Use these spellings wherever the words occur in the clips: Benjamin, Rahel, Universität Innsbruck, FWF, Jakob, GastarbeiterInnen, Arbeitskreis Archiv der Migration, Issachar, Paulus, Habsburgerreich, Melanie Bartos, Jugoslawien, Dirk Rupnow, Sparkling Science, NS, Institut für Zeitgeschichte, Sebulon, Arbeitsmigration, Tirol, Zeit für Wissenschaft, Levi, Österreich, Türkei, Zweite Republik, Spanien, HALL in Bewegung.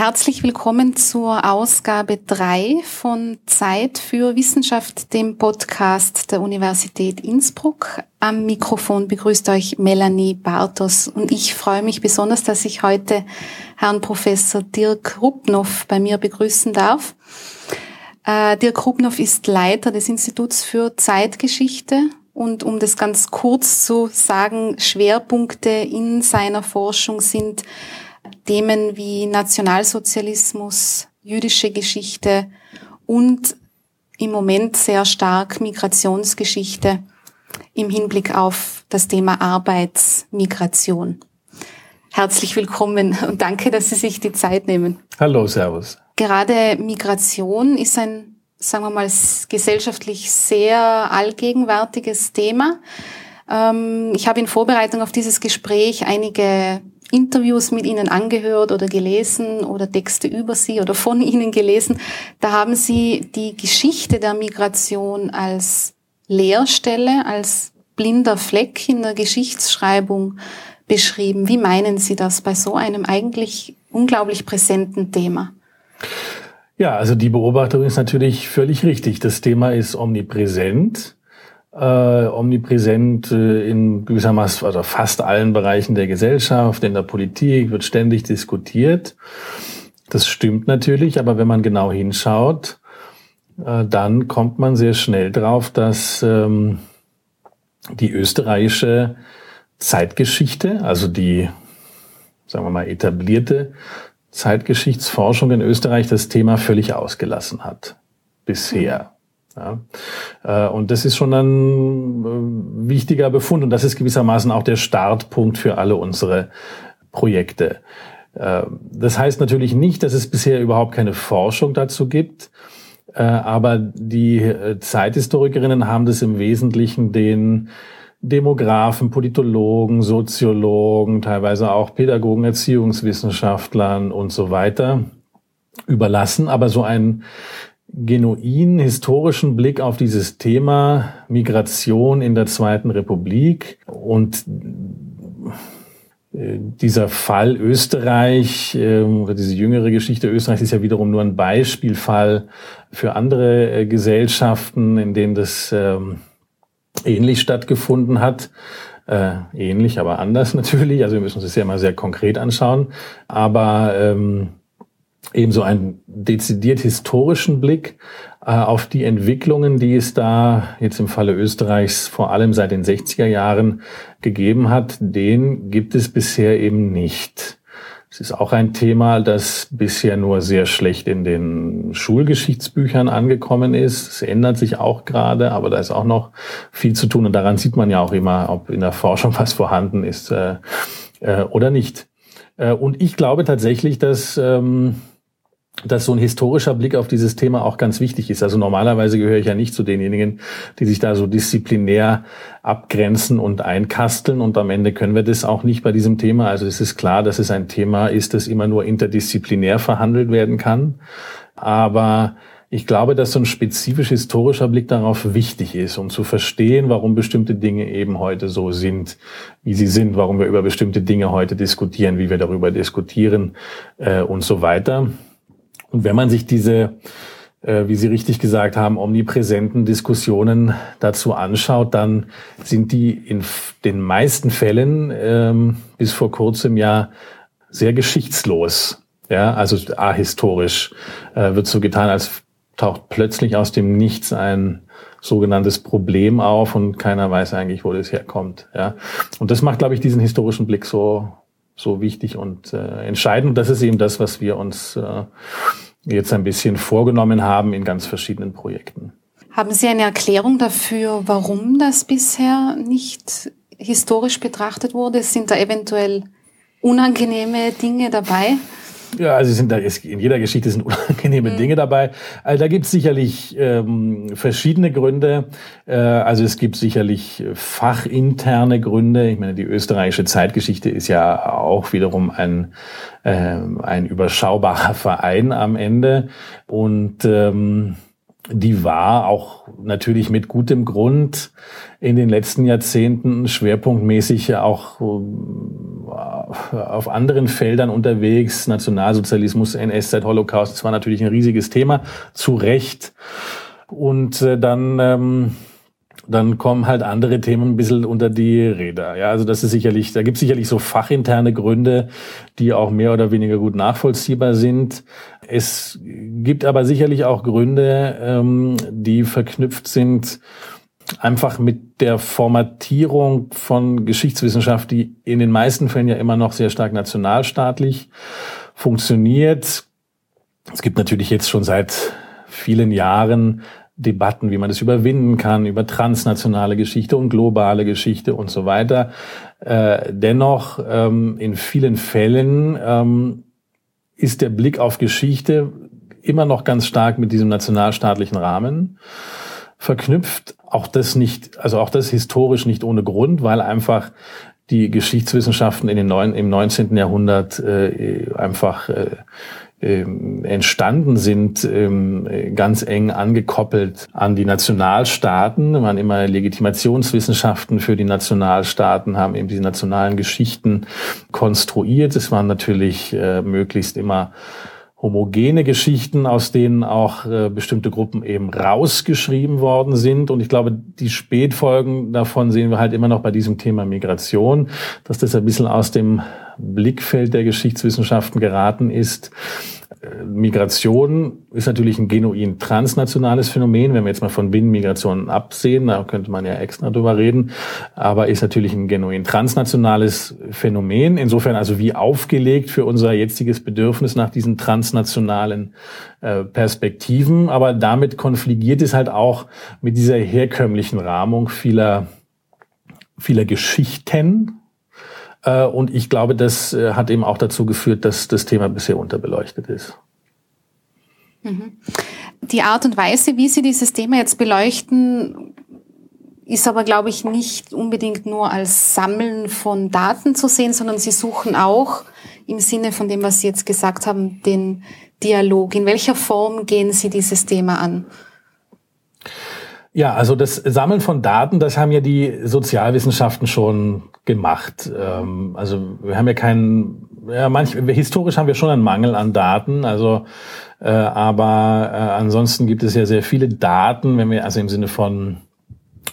Herzlich willkommen zur Ausgabe 3 von Zeit für Wissenschaft, dem Podcast der Universität Innsbruck. Am Mikrofon begrüßt euch Melanie Bartos und ich freue mich besonders, dass ich heute Herrn Professor Dirk Rupnow bei mir begrüßen darf. Dirk Rupnow ist Leiter des Instituts für Zeitgeschichte und um das ganz kurz zu sagen, Schwerpunkte in seiner Forschung sind Themen wie Nationalsozialismus, jüdische Geschichte und im Moment sehr stark Migrationsgeschichte im Hinblick auf das Thema Arbeitsmigration. Herzlich willkommen und danke, dass Sie sich die Zeit nehmen. Hallo, servus. Gerade Migration ist ein, sagen wir mal, gesellschaftlich sehr allgegenwärtiges Thema. Ich habe in Vorbereitung auf dieses Gespräch einige Interviews mit Ihnen angehört oder gelesen oder Texte über Sie oder von Ihnen gelesen. Da haben Sie die Geschichte der Migration als Leerstelle, als blinder Fleck in der Geschichtsschreibung beschrieben. Wie meinen Sie das bei so einem eigentlich unglaublich präsenten Thema? Ja, also die Beobachtung ist natürlich völlig richtig. Das Thema ist omnipräsent. In gewissermaßen, also fast allen Bereichen der Gesellschaft, in der Politik wird ständig diskutiert. Das stimmt natürlich, aber wenn man genau hinschaut, dann kommt man sehr schnell drauf, dass die österreichische Zeitgeschichte, also die, sagen wir mal, etablierte Zeitgeschichtsforschung in Österreich das Thema völlig ausgelassen hat. Bisher. Ja. Und das ist schon ein wichtiger Befund und das ist gewissermaßen auch der Startpunkt für alle unsere Projekte. Das heißt natürlich nicht, dass es bisher überhaupt keine Forschung dazu gibt, aber die Zeithistorikerinnen haben das im Wesentlichen den Demografen, Politologen, Soziologen, teilweise auch Pädagogen, Erziehungswissenschaftlern und so weiter überlassen, aber so ein genuinen historischen Blick auf dieses Thema Migration in der Zweiten Republik und dieser Fall Österreich, diese jüngere Geschichte Österreichs ist ja wiederum nur ein Beispielfall für andere Gesellschaften, in denen das ähnlich stattgefunden hat. Ähnlich, aber anders natürlich. Also wir müssen uns das ja mal sehr konkret anschauen. Aber eben so einen dezidiert historischen Blick auf die Entwicklungen, die es da jetzt im Falle Österreichs vor allem seit den 60er Jahren gegeben hat, den gibt es bisher eben nicht. Es ist auch ein Thema, das bisher nur sehr schlecht in den Schulgeschichtsbüchern angekommen ist. Es ändert sich auch gerade, aber da ist auch noch viel zu tun. Und daran sieht man ja auch immer, ob in der Forschung was vorhanden ist oder nicht. Und ich glaube tatsächlich, dass so ein historischer Blick auf dieses Thema auch ganz wichtig ist. Also normalerweise gehöre ich ja nicht zu denjenigen, die sich da so disziplinär abgrenzen und einkasteln. Und am Ende können wir das auch nicht bei diesem Thema. Also es ist klar, dass es ein Thema ist, das immer nur interdisziplinär verhandelt werden kann. Aber ich glaube, dass so ein spezifisch historischer Blick darauf wichtig ist, um zu verstehen, warum bestimmte Dinge eben heute so sind, wie sie sind, warum wir über bestimmte Dinge heute diskutieren, wie wir darüber diskutieren und so weiter. Und wenn man sich diese, wie Sie richtig gesagt haben, omnipräsenten Diskussionen dazu anschaut, dann sind die in den meisten Fällen bis vor kurzem ja sehr geschichtslos. Ja, also ahistorisch wird so getan, als taucht plötzlich aus dem Nichts ein sogenanntes Problem auf und keiner weiß eigentlich, wo das herkommt. Ja, und das macht, glaube ich, diesen historischen Blick so wichtig und entscheidend. Und das ist eben das, was wir uns jetzt ein bisschen vorgenommen haben in ganz verschiedenen Projekten. Haben Sie eine Erklärung dafür, warum das bisher nicht historisch betrachtet wurde? Sind da eventuell unangenehme Dinge dabei? Ja, also in jeder Geschichte sind unangenehme Dinge dabei. Also da gibt es sicherlich verschiedene Gründe. Also es gibt sicherlich fachinterne Gründe. Ich meine, die österreichische Zeitgeschichte ist ja auch wiederum ein überschaubarer Verein am Ende. Und die war auch natürlich mit gutem Grund in den letzten Jahrzehnten schwerpunktmäßig auch auf anderen Feldern unterwegs. Nationalsozialismus, NS-Zeit, Holocaust, das war natürlich ein riesiges Thema, zu Recht. Und dann kommen halt andere Themen ein bisschen unter die Räder. Ja, also das ist sicherlich, da gibt es sicherlich so fachinterne Gründe, die auch mehr oder weniger gut nachvollziehbar sind. Es gibt aber sicherlich auch Gründe, die verknüpft sind einfach mit der Formatierung von Geschichtswissenschaft, die in den meisten Fällen ja immer noch sehr stark nationalstaatlich funktioniert. Es gibt natürlich jetzt schon seit vielen Jahren Debatten, wie man das überwinden kann, über transnationale Geschichte und globale Geschichte und so weiter. Dennoch, in vielen Fällen ist der Blick auf Geschichte immer noch ganz stark mit diesem nationalstaatlichen Rahmen verknüpft. Auch das historisch nicht ohne Grund, weil einfach die Geschichtswissenschaften im 19. Jahrhundert entstanden sind, ganz eng angekoppelt an die Nationalstaaten. Man hat immer Legitimationswissenschaften für die Nationalstaaten, haben eben diese nationalen Geschichten konstruiert. Es waren natürlich möglichst immer homogene Geschichten, aus denen auch bestimmte Gruppen eben rausgeschrieben worden sind. Und ich glaube, die Spätfolgen davon sehen wir halt immer noch bei diesem Thema Migration, dass das ein bisschen aus dem Blickfeld der Geschichtswissenschaften geraten ist. Migration ist natürlich ein genuin transnationales Phänomen, wenn wir jetzt mal von Binnenmigrationen absehen, da könnte man ja extra drüber reden, aber ist natürlich ein genuin transnationales Phänomen, insofern also wie aufgelegt für unser jetziges Bedürfnis nach diesen transnationalen Perspektiven, aber damit konfligiert es halt auch mit dieser herkömmlichen Rahmung vieler Geschichten. Und ich glaube, das hat eben auch dazu geführt, dass das Thema bisher unterbeleuchtet ist. Die Art und Weise, wie Sie dieses Thema jetzt beleuchten, ist aber, glaube ich, nicht unbedingt nur als Sammeln von Daten zu sehen, sondern Sie suchen auch im Sinne von dem, was Sie jetzt gesagt haben, den Dialog. In welcher Form gehen Sie dieses Thema an? Ja, also das Sammeln von Daten, das haben ja die Sozialwissenschaften schon gemacht. Also wir haben ja historisch haben wir schon einen Mangel an Daten, also aber ansonsten gibt es ja sehr viele Daten, wenn wir also im Sinne von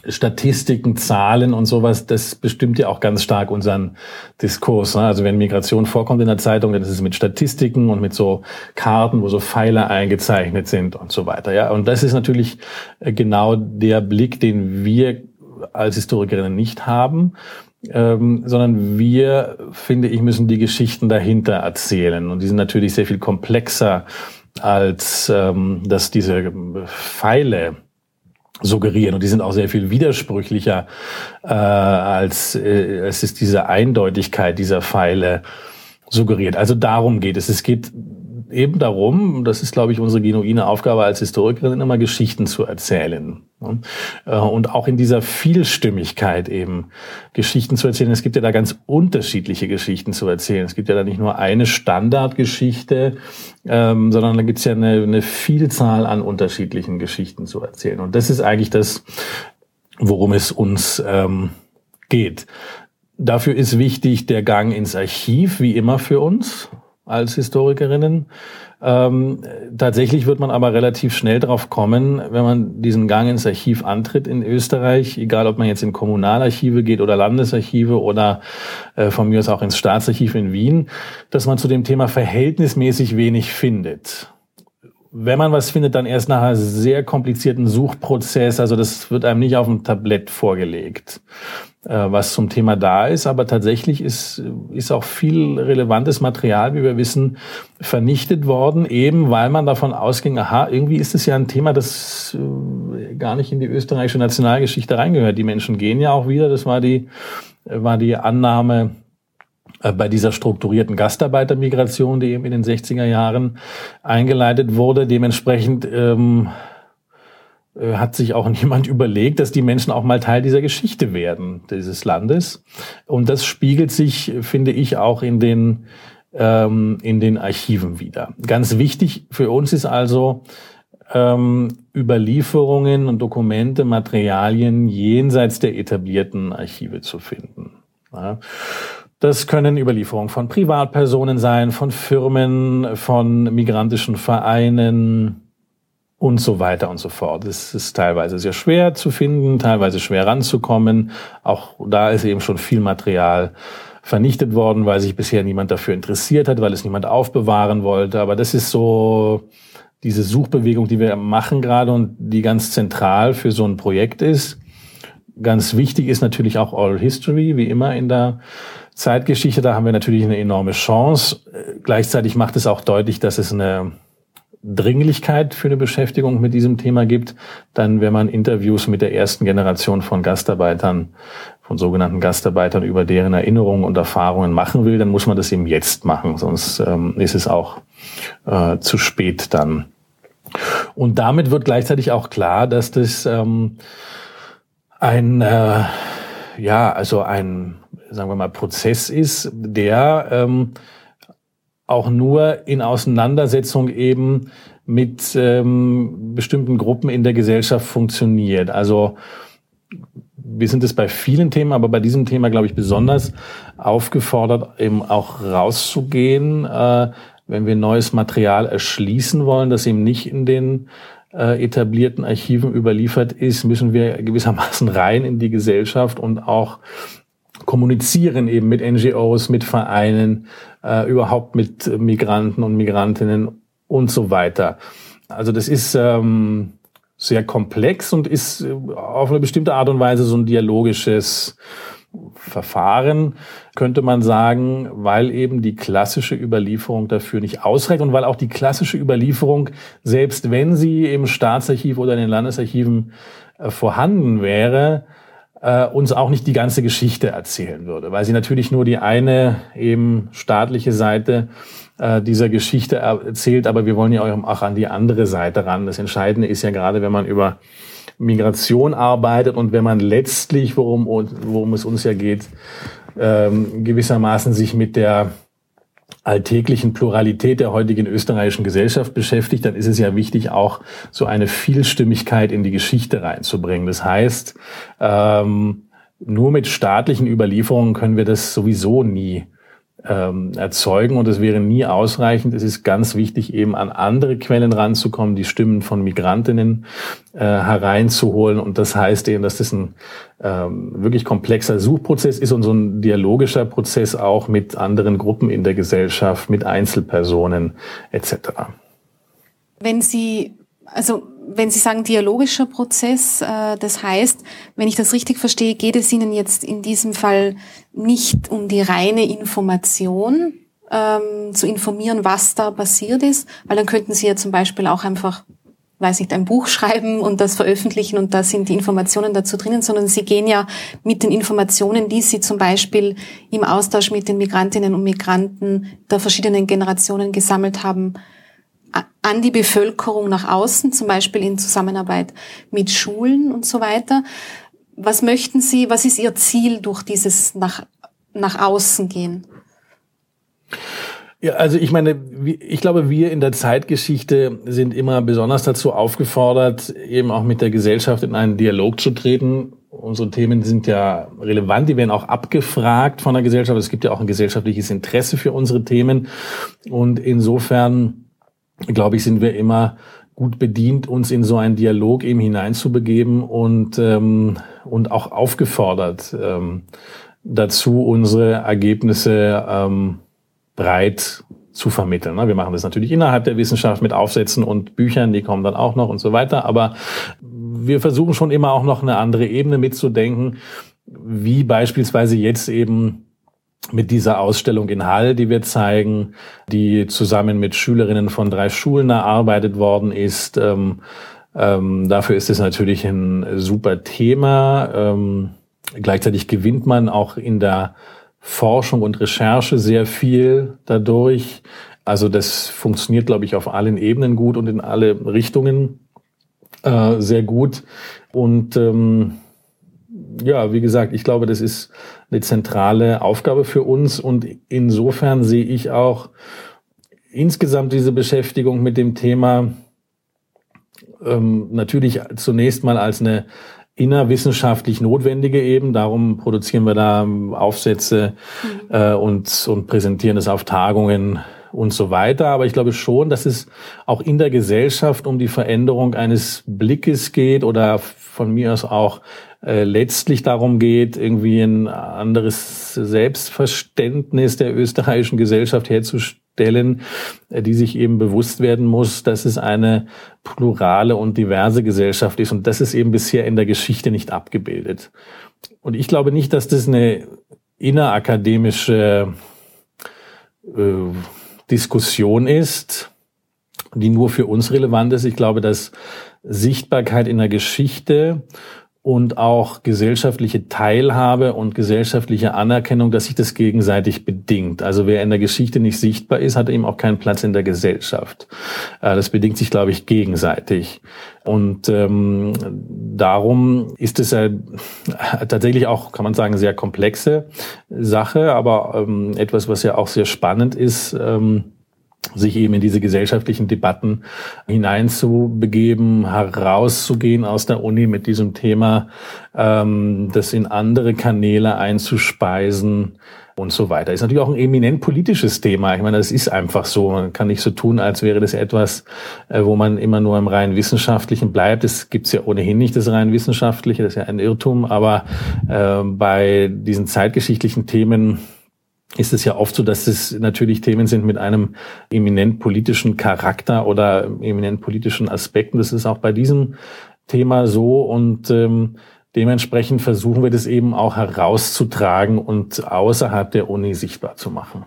Statistiken, Zahlen und sowas, das bestimmt ja auch ganz stark unseren Diskurs. Ne? Also wenn Migration vorkommt in der Zeitung, dann ist es mit Statistiken und mit so Karten, wo so Pfeile eingezeichnet sind und so weiter. Ja, und das ist natürlich genau der Blick, den wir als Historikerinnen nicht haben, sondern wir, finde ich, müssen die Geschichten dahinter erzählen. Und die sind natürlich sehr viel komplexer, als dass diese Pfeile suggerieren. Und die sind auch sehr viel widersprüchlicher, als es diese Eindeutigkeit dieser Pfeile suggeriert. Also darum geht es. Es geht eben darum, das ist, glaube ich, unsere genuine Aufgabe als Historikerin, immer Geschichten zu erzählen. Und auch in dieser Vielstimmigkeit eben Geschichten zu erzählen. Es gibt ja da ganz unterschiedliche Geschichten zu erzählen. Es gibt ja da nicht nur eine Standardgeschichte, sondern da gibt es ja eine Vielzahl an unterschiedlichen Geschichten zu erzählen. Und das ist eigentlich das, worum es uns geht. Dafür ist wichtig der Gang ins Archiv, wie immer für uns als Historikerinnen. Tatsächlich wird man aber relativ schnell drauf kommen, wenn man diesen Gang ins Archiv antritt in Österreich, egal ob man jetzt in Kommunalarchive geht oder Landesarchive oder von mir aus auch ins Staatsarchiv in Wien, dass man zu dem Thema verhältnismäßig wenig findet. Wenn man was findet, dann erst nach einem sehr komplizierten Suchprozess, also das wird einem nicht auf dem Tablett vorgelegt, was zum Thema da ist, aber tatsächlich ist auch viel relevantes Material, wie wir wissen, vernichtet worden, eben weil man davon ausging, irgendwie ist es ja ein Thema, das gar nicht in die österreichische Nationalgeschichte reingehört. Die Menschen gehen ja auch wieder, das war die Annahme bei dieser strukturierten Gastarbeitermigration, die eben in den 60er Jahren eingeleitet wurde. Dementsprechend hat sich auch niemand überlegt, dass die Menschen auch mal Teil dieser Geschichte werden, dieses Landes. Und das spiegelt sich, finde ich, auch in den Archiven wieder. Ganz wichtig für uns ist also, Überlieferungen und Dokumente, Materialien jenseits der etablierten Archive zu finden. Ja. Das können Überlieferungen von Privatpersonen sein, von Firmen, von migrantischen Vereinen und so weiter und so fort. Es ist teilweise sehr schwer zu finden, teilweise schwer ranzukommen. Auch da ist eben schon viel Material vernichtet worden, weil sich bisher niemand dafür interessiert hat, weil es niemand aufbewahren wollte. Aber das ist so diese Suchbewegung, die wir machen gerade und die ganz zentral für so ein Projekt ist. Ganz wichtig ist natürlich auch Oral History, wie immer in der Zeitgeschichte. Da haben wir natürlich eine enorme Chance. Gleichzeitig macht es auch deutlich, dass es eine Dringlichkeit für eine Beschäftigung mit diesem Thema gibt. Dann, wenn man Interviews mit der ersten Generation von Gastarbeitern, von sogenannten Gastarbeitern über deren Erinnerungen und Erfahrungen machen will, dann muss man das eben jetzt machen. Sonst ist es auch zu spät dann. Und damit wird gleichzeitig auch klar, dass das ein, sagen wir mal, Prozess ist, der auch nur in Auseinandersetzung eben mit bestimmten Gruppen in der Gesellschaft funktioniert. Also wir sind es bei vielen Themen, aber bei diesem Thema, glaube ich, besonders aufgefordert, eben auch rauszugehen, wenn wir neues Material erschließen wollen, das eben nicht in den etablierten Archiven überliefert ist, müssen wir gewissermaßen rein in die Gesellschaft und auch kommunizieren eben mit NGOs, mit Vereinen, überhaupt mit Migranten und Migrantinnen und so weiter. Also das ist sehr komplex und ist auf eine bestimmte Art und Weise so ein dialogisches Verfahren, könnte man sagen, weil eben die klassische Überlieferung dafür nicht ausreicht und weil auch die klassische Überlieferung, selbst wenn sie im Staatsarchiv oder in den Landesarchiven vorhanden wäre, uns auch nicht die ganze Geschichte erzählen würde, weil sie natürlich nur die eine eben staatliche Seite dieser Geschichte erzählt, aber wir wollen ja auch an die andere Seite ran. Das Entscheidende ist ja gerade, wenn man über Migration arbeitet und wenn man letztlich, worum es uns ja geht, gewissermaßen sich mit der alltäglichen Pluralität der heutigen österreichischen Gesellschaft beschäftigt, dann ist es ja wichtig, auch so eine Vielstimmigkeit in die Geschichte reinzubringen. Das heißt, nur mit staatlichen Überlieferungen können wir das sowieso nie erzeugen und es wäre nie ausreichend. Es ist ganz wichtig, eben an andere Quellen ranzukommen, die Stimmen von Migrantinnen hereinzuholen und das heißt eben, dass das ein wirklich komplexer Suchprozess ist und so ein dialogischer Prozess auch mit anderen Gruppen in der Gesellschaft, mit Einzelpersonen etc. Wenn Sie sagen dialogischer Prozess, das heißt, wenn ich das richtig verstehe, geht es Ihnen jetzt in diesem Fall nicht um die reine Information, zu informieren, was da passiert ist, weil dann könnten Sie ja zum Beispiel auch einfach, weiß nicht, ein Buch schreiben und das veröffentlichen und da sind die Informationen dazu drinnen, sondern Sie gehen ja mit den Informationen, die Sie zum Beispiel im Austausch mit den Migrantinnen und Migranten der verschiedenen Generationen gesammelt haben, an die Bevölkerung nach außen, zum Beispiel in Zusammenarbeit mit Schulen und so weiter. Was möchten Sie, was ist Ihr Ziel durch dieses nach außen gehen? Ja, also ich meine, ich glaube, wir in der Zeitgeschichte sind immer besonders dazu aufgefordert, eben auch mit der Gesellschaft in einen Dialog zu treten. Unsere Themen sind ja relevant, die werden auch abgefragt von der Gesellschaft. Es gibt ja auch ein gesellschaftliches Interesse für unsere Themen und insofern glaube ich, sind wir immer gut bedient, uns in so einen Dialog eben hineinzubegeben und auch aufgefordert dazu, unsere Ergebnisse breit zu vermitteln. Wir machen das natürlich innerhalb der Wissenschaft mit Aufsätzen und Büchern, die kommen dann auch noch und so weiter, aber wir versuchen schon immer auch noch eine andere Ebene mitzudenken, wie beispielsweise jetzt eben mit dieser Ausstellung in Hall, die wir zeigen, die zusammen mit Schülerinnen von 3 Schulen erarbeitet worden ist. Dafür ist es natürlich ein super Thema. Gleichzeitig gewinnt man auch in der Forschung und Recherche sehr viel dadurch. Also das funktioniert, glaube ich, auf allen Ebenen gut und in alle Richtungen sehr gut. Und ja, wie gesagt, ich glaube, das ist eine zentrale Aufgabe für uns und insofern sehe ich auch insgesamt diese Beschäftigung mit dem Thema natürlich zunächst mal als eine innerwissenschaftlich notwendige eben. Darum produzieren wir da Aufsätze und präsentieren es auf Tagungen und so weiter. Aber ich glaube schon, dass es auch in der Gesellschaft um die Veränderung eines Blickes geht oder von mir aus auch letztlich darum geht, irgendwie ein anderes Selbstverständnis der österreichischen Gesellschaft herzustellen, die sich eben bewusst werden muss, dass es eine plurale und diverse Gesellschaft ist. Und das ist eben bisher in der Geschichte nicht abgebildet. Und ich glaube nicht, dass das eine innerakademische Diskussion ist, die nur für uns relevant ist. Ich glaube, dass Sichtbarkeit in der Geschichte und auch gesellschaftliche Teilhabe und gesellschaftliche Anerkennung, dass sich das gegenseitig bedingt. Also wer in der Geschichte nicht sichtbar ist, hat eben auch keinen Platz in der Gesellschaft. Das bedingt sich, glaube ich, gegenseitig. Und darum ist es tatsächlich auch, kann man sagen, sehr komplexe Sache, aber etwas, was ja auch sehr spannend ist, sich eben in diese gesellschaftlichen Debatten hineinzubegeben, herauszugehen aus der Uni mit diesem Thema, das in andere Kanäle einzuspeisen und so weiter. Ist natürlich auch ein eminent politisches Thema. Ich meine, das ist einfach so. Man kann nicht so tun, als wäre das etwas, wo man immer nur im rein Wissenschaftlichen bleibt. Das gibt's ja ohnehin nicht, das rein Wissenschaftliche. Das ist ja ein Irrtum. Aber bei diesen zeitgeschichtlichen Themen ist es ja oft so, dass es natürlich Themen sind mit einem eminent politischen Charakter oder eminent politischen Aspekten. Das ist auch bei diesem Thema so und dementsprechend versuchen wir das eben auch herauszutragen und außerhalb der Uni sichtbar zu machen.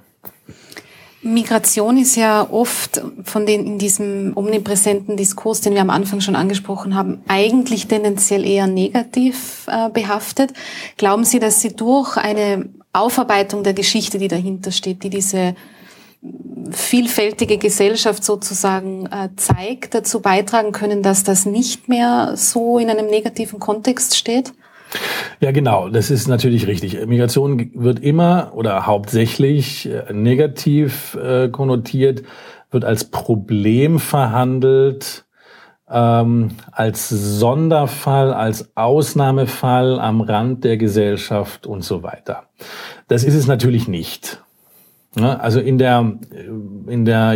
Migration ist ja oft von den in diesem omnipräsenten Diskurs, den wir am Anfang schon angesprochen haben, eigentlich tendenziell eher negativ behaftet. Glauben Sie, dass Sie durch eine Aufarbeitung der Geschichte, die dahinter steht, die diese vielfältige Gesellschaft sozusagen zeigt, dazu beitragen können, dass das nicht mehr so in einem negativen Kontext steht? Ja, genau. Das ist natürlich richtig. Migration wird immer oder hauptsächlich negativ konnotiert, wird als Problem verhandelt, als Sonderfall, als Ausnahmefall am Rand der Gesellschaft und so weiter. Das ist es natürlich nicht. Also in der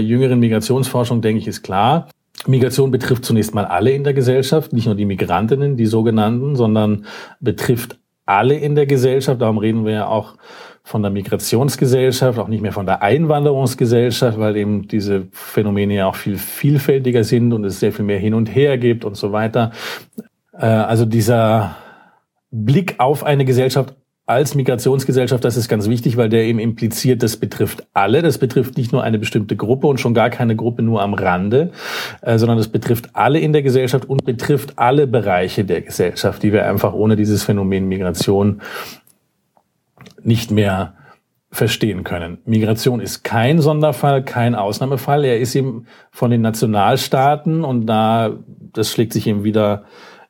jüngeren Migrationsforschung, denke ich, ist klar, Migration betrifft zunächst mal alle in der Gesellschaft, nicht nur die Migrantinnen, die sogenannten, sondern betrifft alle in der Gesellschaft. Darum reden wir ja auch von der Migrationsgesellschaft, auch nicht mehr von der Einwanderungsgesellschaft, weil eben diese Phänomene ja auch viel vielfältiger sind und es sehr viel mehr hin und her gibt und so weiter. Also dieser Blick auf eine Gesellschaft als Migrationsgesellschaft, das ist ganz wichtig, weil der eben impliziert, das betrifft alle, das betrifft nicht nur eine bestimmte Gruppe und schon gar keine Gruppe nur am Rande, sondern das betrifft alle in der Gesellschaft und betrifft alle Bereiche der Gesellschaft, die wir einfach ohne dieses Phänomen Migration nicht mehr verstehen können. Migration ist kein Sonderfall, kein Ausnahmefall, er ist eben von den Nationalstaaten und das schlägt sich eben wieder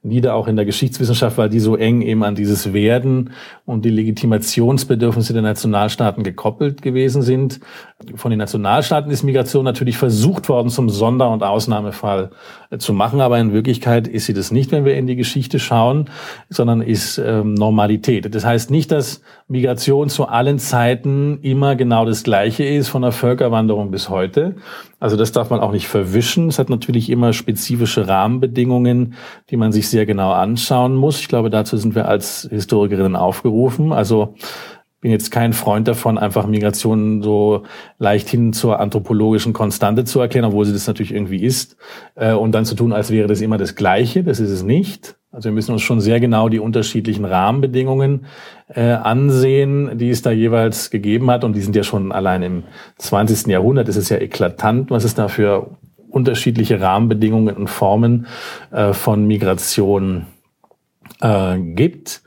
nieder, auch in der Geschichtswissenschaft, weil die so eng eben an dieses Werden und die Legitimationsbedürfnisse der Nationalstaaten gekoppelt gewesen sind. Von den Nationalstaaten ist Migration natürlich versucht worden, zum Sonder- und Ausnahmefall zu machen, aber in Wirklichkeit ist sie das nicht, wenn wir in die Geschichte schauen, sondern ist Normalität. Das heißt nicht, dass Migration zu allen Zeiten immer genau das Gleiche ist, von der Völkerwanderung bis heute. Also das darf man auch nicht verwischen. Es hat natürlich immer spezifische Rahmenbedingungen, die man sich sehr genau anschauen muss. Ich glaube, dazu sind wir als Historikerinnen aufgerufen. Also bin jetzt kein Freund davon, einfach Migration so leichthin zur anthropologischen Konstante zu erklären, obwohl sie das natürlich irgendwie ist, und dann zu tun, als wäre das immer das Gleiche. Das ist es nicht. Also wir müssen uns schon sehr genau die unterschiedlichen Rahmenbedingungen ansehen, die es da jeweils gegeben hat. Und die sind ja schon allein im 20. Jahrhundert. Es ist ja eklatant, was es da für unterschiedliche Rahmenbedingungen und Formen von Migration gibt.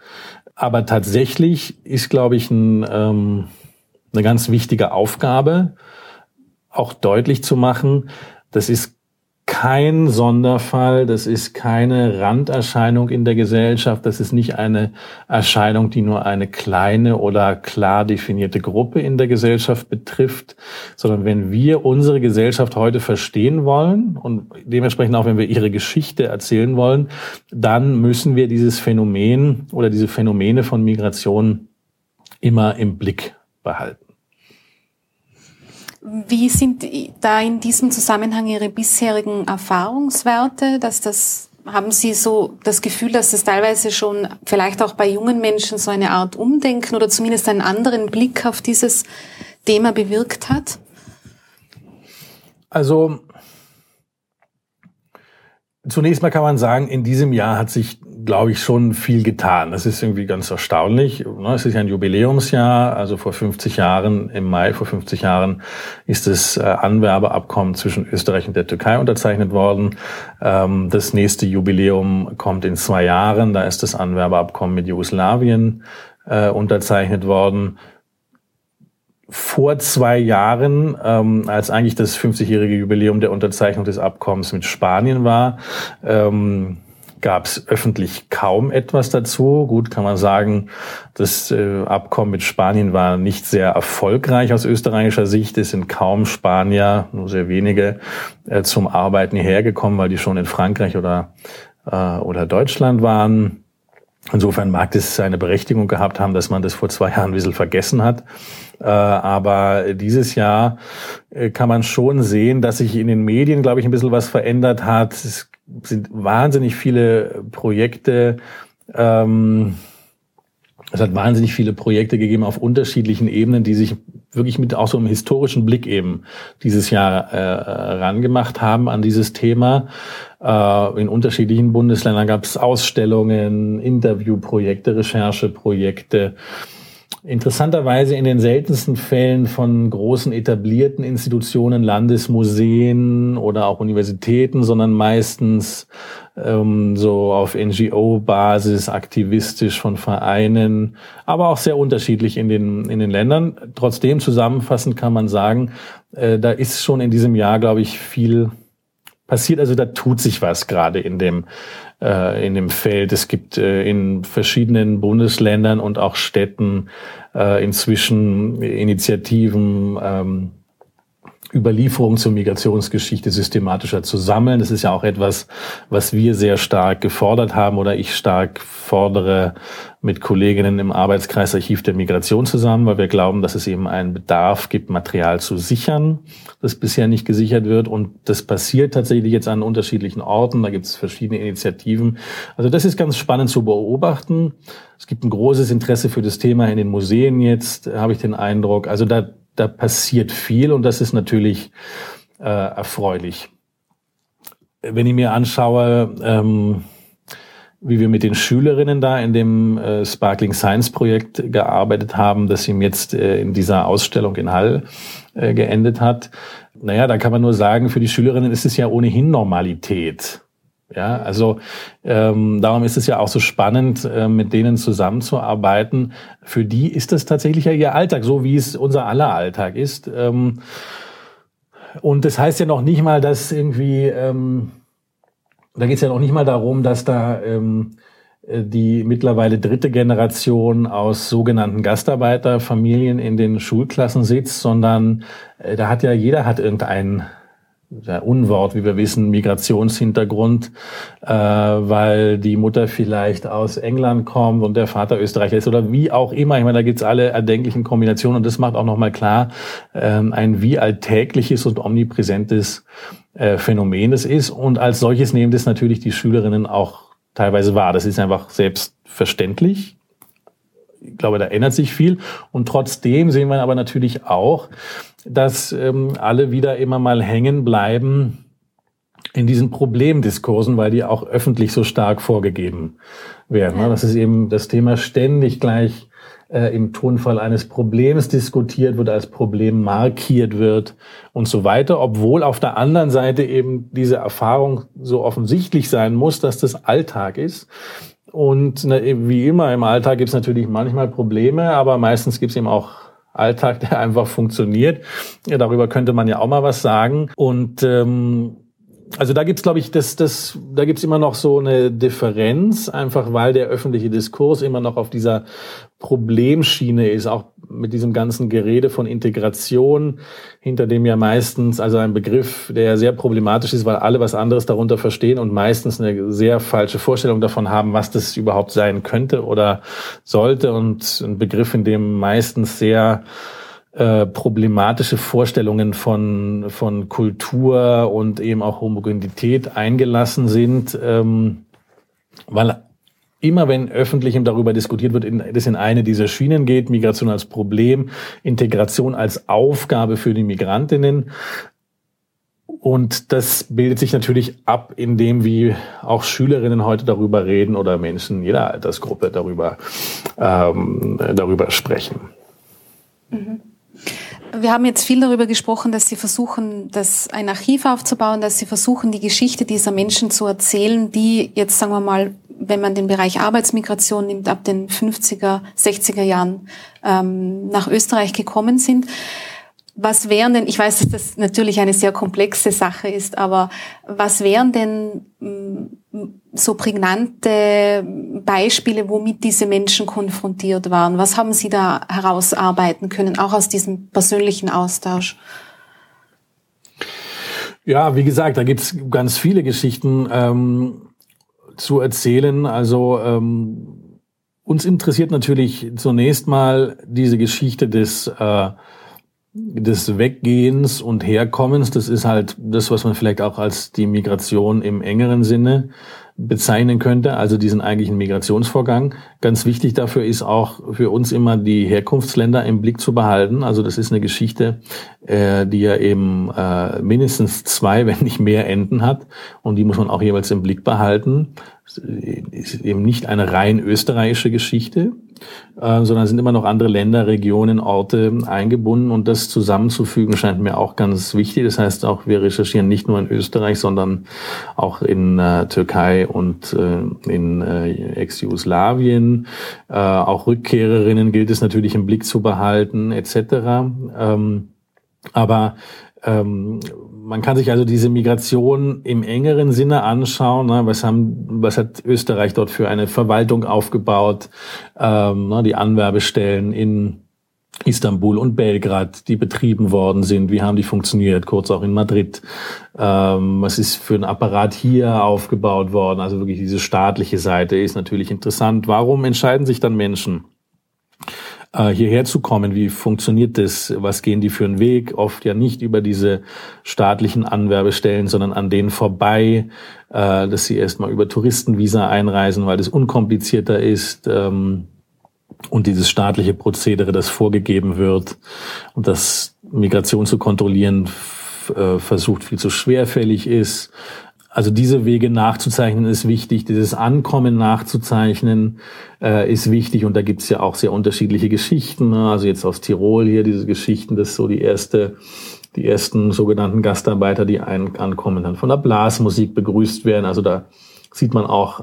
Aber tatsächlich ist, glaube ich, eine ganz wichtige Aufgabe, auch deutlich zu machen, das ist kein Sonderfall, das ist keine Randerscheinung in der Gesellschaft, das ist nicht eine Erscheinung, die nur eine kleine oder klar definierte Gruppe in der Gesellschaft betrifft, sondern wenn wir unsere Gesellschaft heute verstehen wollen und dementsprechend auch, wenn wir ihre Geschichte erzählen wollen, dann müssen wir dieses Phänomen oder diese Phänomene von Migration immer im Blick behalten. Wie sind da in diesem Zusammenhang Ihre bisherigen Erfahrungswerte? Haben Sie so das Gefühl, dass das teilweise schon vielleicht auch bei jungen Menschen so eine Art Umdenken oder zumindest einen anderen Blick auf dieses Thema bewirkt hat? Also zunächst mal kann man sagen, in diesem Jahr hat sich, glaube ich, schon viel getan. Das ist irgendwie ganz erstaunlich. Es ist ja ein Jubiläumsjahr, also vor 50 Jahren ist das Anwerbeabkommen zwischen Österreich und der Türkei unterzeichnet worden. Das nächste Jubiläum kommt in 2 Jahren, da ist das Anwerbeabkommen mit Jugoslawien unterzeichnet worden. Vor 2 Jahren, als eigentlich das 50-jährige Jubiläum der Unterzeichnung des Abkommens mit Spanien war, gab es öffentlich kaum etwas dazu. Gut, kann man sagen, das Abkommen mit Spanien war nicht sehr erfolgreich aus österreichischer Sicht. Es sind kaum Spanier, nur sehr wenige, zum Arbeiten hierher gekommen, weil die schon in Frankreich oder Deutschland waren. Insofern mag das seine Berechtigung gehabt haben, dass man das vor 2 Jahren ein bisschen vergessen hat. Aber dieses Jahr kann man schon sehen, dass sich in den Medien, glaube ich, ein bisschen was verändert hat. Es sind wahnsinnig viele Projekte, es hat wahnsinnig viele Projekte gegeben auf unterschiedlichen Ebenen, die sich wirklich mit auch so einem historischen Blick eben dieses Jahr rangemacht haben an dieses Thema. In unterschiedlichen Bundesländern gab es Ausstellungen, Interviewprojekte, Rechercheprojekte. Interessanterweise in den seltensten Fällen von großen etablierten Institutionen, Landesmuseen oder auch Universitäten, sondern meistens so auf NGO-Basis, aktivistisch von Vereinen, aber auch sehr unterschiedlich in den Ländern. Trotzdem zusammenfassend kann man sagen, da ist schon in diesem Jahr, glaube ich, viel passiert. Also da tut sich was gerade in dem Feld. Es gibt in verschiedenen Bundesländern und auch Städten inzwischen Initiativen, Überlieferung zur Migrationsgeschichte systematischer zu sammeln. Das ist ja auch etwas, was wir sehr stark gefordert haben oder ich stark fordere mit Kolleginnen im Arbeitskreis Archiv der Migration zusammen, weil wir glauben, dass es eben einen Bedarf gibt, Material zu sichern, das bisher nicht gesichert wird. Und das passiert tatsächlich jetzt an unterschiedlichen Orten. Da gibt es verschiedene Initiativen. Also das ist ganz spannend zu beobachten. Es gibt ein großes Interesse für das Thema in den Museen jetzt, habe ich den Eindruck. Also da passiert viel und das ist natürlich erfreulich. Wenn ich mir anschaue, wie wir mit den Schülerinnen da in dem Sparkling Science Projekt gearbeitet haben, das ihm jetzt in dieser Ausstellung in Hall geendet hat, da kann man nur sagen, für die Schülerinnen ist es ja ohnehin Normalität. Ja, also darum ist es ja auch so spannend, mit denen zusammenzuarbeiten. Für die ist das tatsächlich ja ihr Alltag, so wie es unser aller Alltag ist. Und das heißt ja noch nicht mal, dass irgendwie, da geht es ja noch nicht mal darum, dass da die mittlerweile 3. Generation aus sogenannten Gastarbeiterfamilien in den Schulklassen sitzt, sondern da hat ja jeder irgendeinen Unwort, wie wir wissen, Migrationshintergrund, weil die Mutter vielleicht aus England kommt und der Vater Österreicher ist oder wie auch immer. Ich meine, da gibt's alle erdenklichen Kombinationen und das macht auch nochmal klar, ein wie alltägliches und omnipräsentes Phänomen das ist. Und als solches nehmen das natürlich die Schülerinnen auch teilweise wahr. Das ist einfach selbstverständlich. Ich glaube, da ändert sich viel. Und trotzdem sehen wir aber natürlich auch, dass alle wieder immer mal hängen bleiben in diesen Problemdiskursen, weil die auch öffentlich so stark vorgegeben werden. Ne? Das ist eben das Thema ständig gleich im Tonfall eines Problems diskutiert wird, als Problem markiert wird und so weiter, obwohl auf der anderen Seite eben diese Erfahrung so offensichtlich sein muss, dass das Alltag ist. Und wie immer im Alltag gibt es natürlich manchmal Probleme, aber meistens gibt es eben auch Alltag, der einfach funktioniert. Ja, darüber könnte man ja auch mal was sagen. Und Also da gibt's, glaube ich, da gibt's immer noch so eine Differenz, einfach weil der öffentliche Diskurs immer noch auf dieser Problemschiene ist, auch mit diesem ganzen Gerede von Integration, hinter dem ja meistens, also ein Begriff, der sehr problematisch ist, weil alle was anderes darunter verstehen und meistens eine sehr falsche Vorstellung davon haben, was das überhaupt sein könnte oder sollte, und ein Begriff, in dem meistens sehr problematische Vorstellungen von Kultur und eben auch Homogenität eingelassen sind, weil immer wenn öffentlich darüber diskutiert wird, das in eine dieser Schienen geht, Migration als Problem, Integration als Aufgabe für die Migrantinnen. Und das bildet sich natürlich ab, indem wie auch Schülerinnen heute darüber reden oder Menschen jeder Altersgruppe darüber sprechen. Mhm. Wir haben jetzt viel darüber gesprochen, dass Sie versuchen, ein Archiv aufzubauen, dass Sie versuchen, die Geschichte dieser Menschen zu erzählen, die jetzt, sagen wir mal, wenn man den Bereich Arbeitsmigration nimmt, ab den 50er, 60er Jahren nach Österreich gekommen sind. Was wären denn, ich weiß, dass das natürlich eine sehr komplexe Sache ist, aber was wären denn so prägnante Beispiele, womit diese Menschen konfrontiert waren? Was haben Sie da herausarbeiten können, auch aus diesem persönlichen Austausch? Ja, wie gesagt, da gibt's ganz viele Geschichten zu erzählen. Also uns interessiert natürlich zunächst mal diese Geschichte des Weggehens und Herkommens. Das ist halt das, was man vielleicht auch als die Migration im engeren Sinne bezeichnen könnte, also diesen eigentlichen Migrationsvorgang. Ganz wichtig dafür ist auch für uns immer, die Herkunftsländer im Blick zu behalten. Also das ist eine Geschichte, die ja eben mindestens zwei, wenn nicht mehr Enden hat, und die muss man auch jeweils im Blick behalten. Es ist eben nicht eine rein österreichische Geschichte, sondern sind immer noch andere Länder, Regionen, Orte eingebunden, und das zusammenzufügen scheint mir auch ganz wichtig. Das heißt auch, wir recherchieren nicht nur in Österreich, sondern auch in Türkei und in Ex-Jugoslawien. Auch Rückkehrerinnen gilt es natürlich im Blick zu behalten, etc. Man kann sich also diese Migration im engeren Sinne anschauen. Was hat Österreich dort für eine Verwaltung aufgebaut? Die Anwerbestellen in Istanbul und Belgrad, die betrieben worden sind. Wie haben die funktioniert? Kurz auch in Madrid. Was ist für ein Apparat hier aufgebaut worden? Also wirklich diese staatliche Seite ist natürlich interessant. Warum entscheiden sich dann Menschen, hierher zu kommen? Wie funktioniert das? Was gehen die für einen Weg? Oft ja nicht über diese staatlichen Anwerbestellen, sondern an denen vorbei, dass sie erstmal über Touristenvisa einreisen, weil das unkomplizierter ist, und dieses staatliche Prozedere, das vorgegeben wird und das Migration zu kontrollieren versucht, viel zu schwerfällig ist. Also diese Wege nachzuzeichnen ist wichtig, dieses Ankommen nachzuzeichnen ist wichtig, und da gibt's ja auch sehr unterschiedliche Geschichten, ne? Also jetzt aus Tirol hier diese Geschichten, dass so die ersten sogenannten Gastarbeiter, die ankommen, dann von der Blasmusik begrüßt werden. Also da sieht man auch,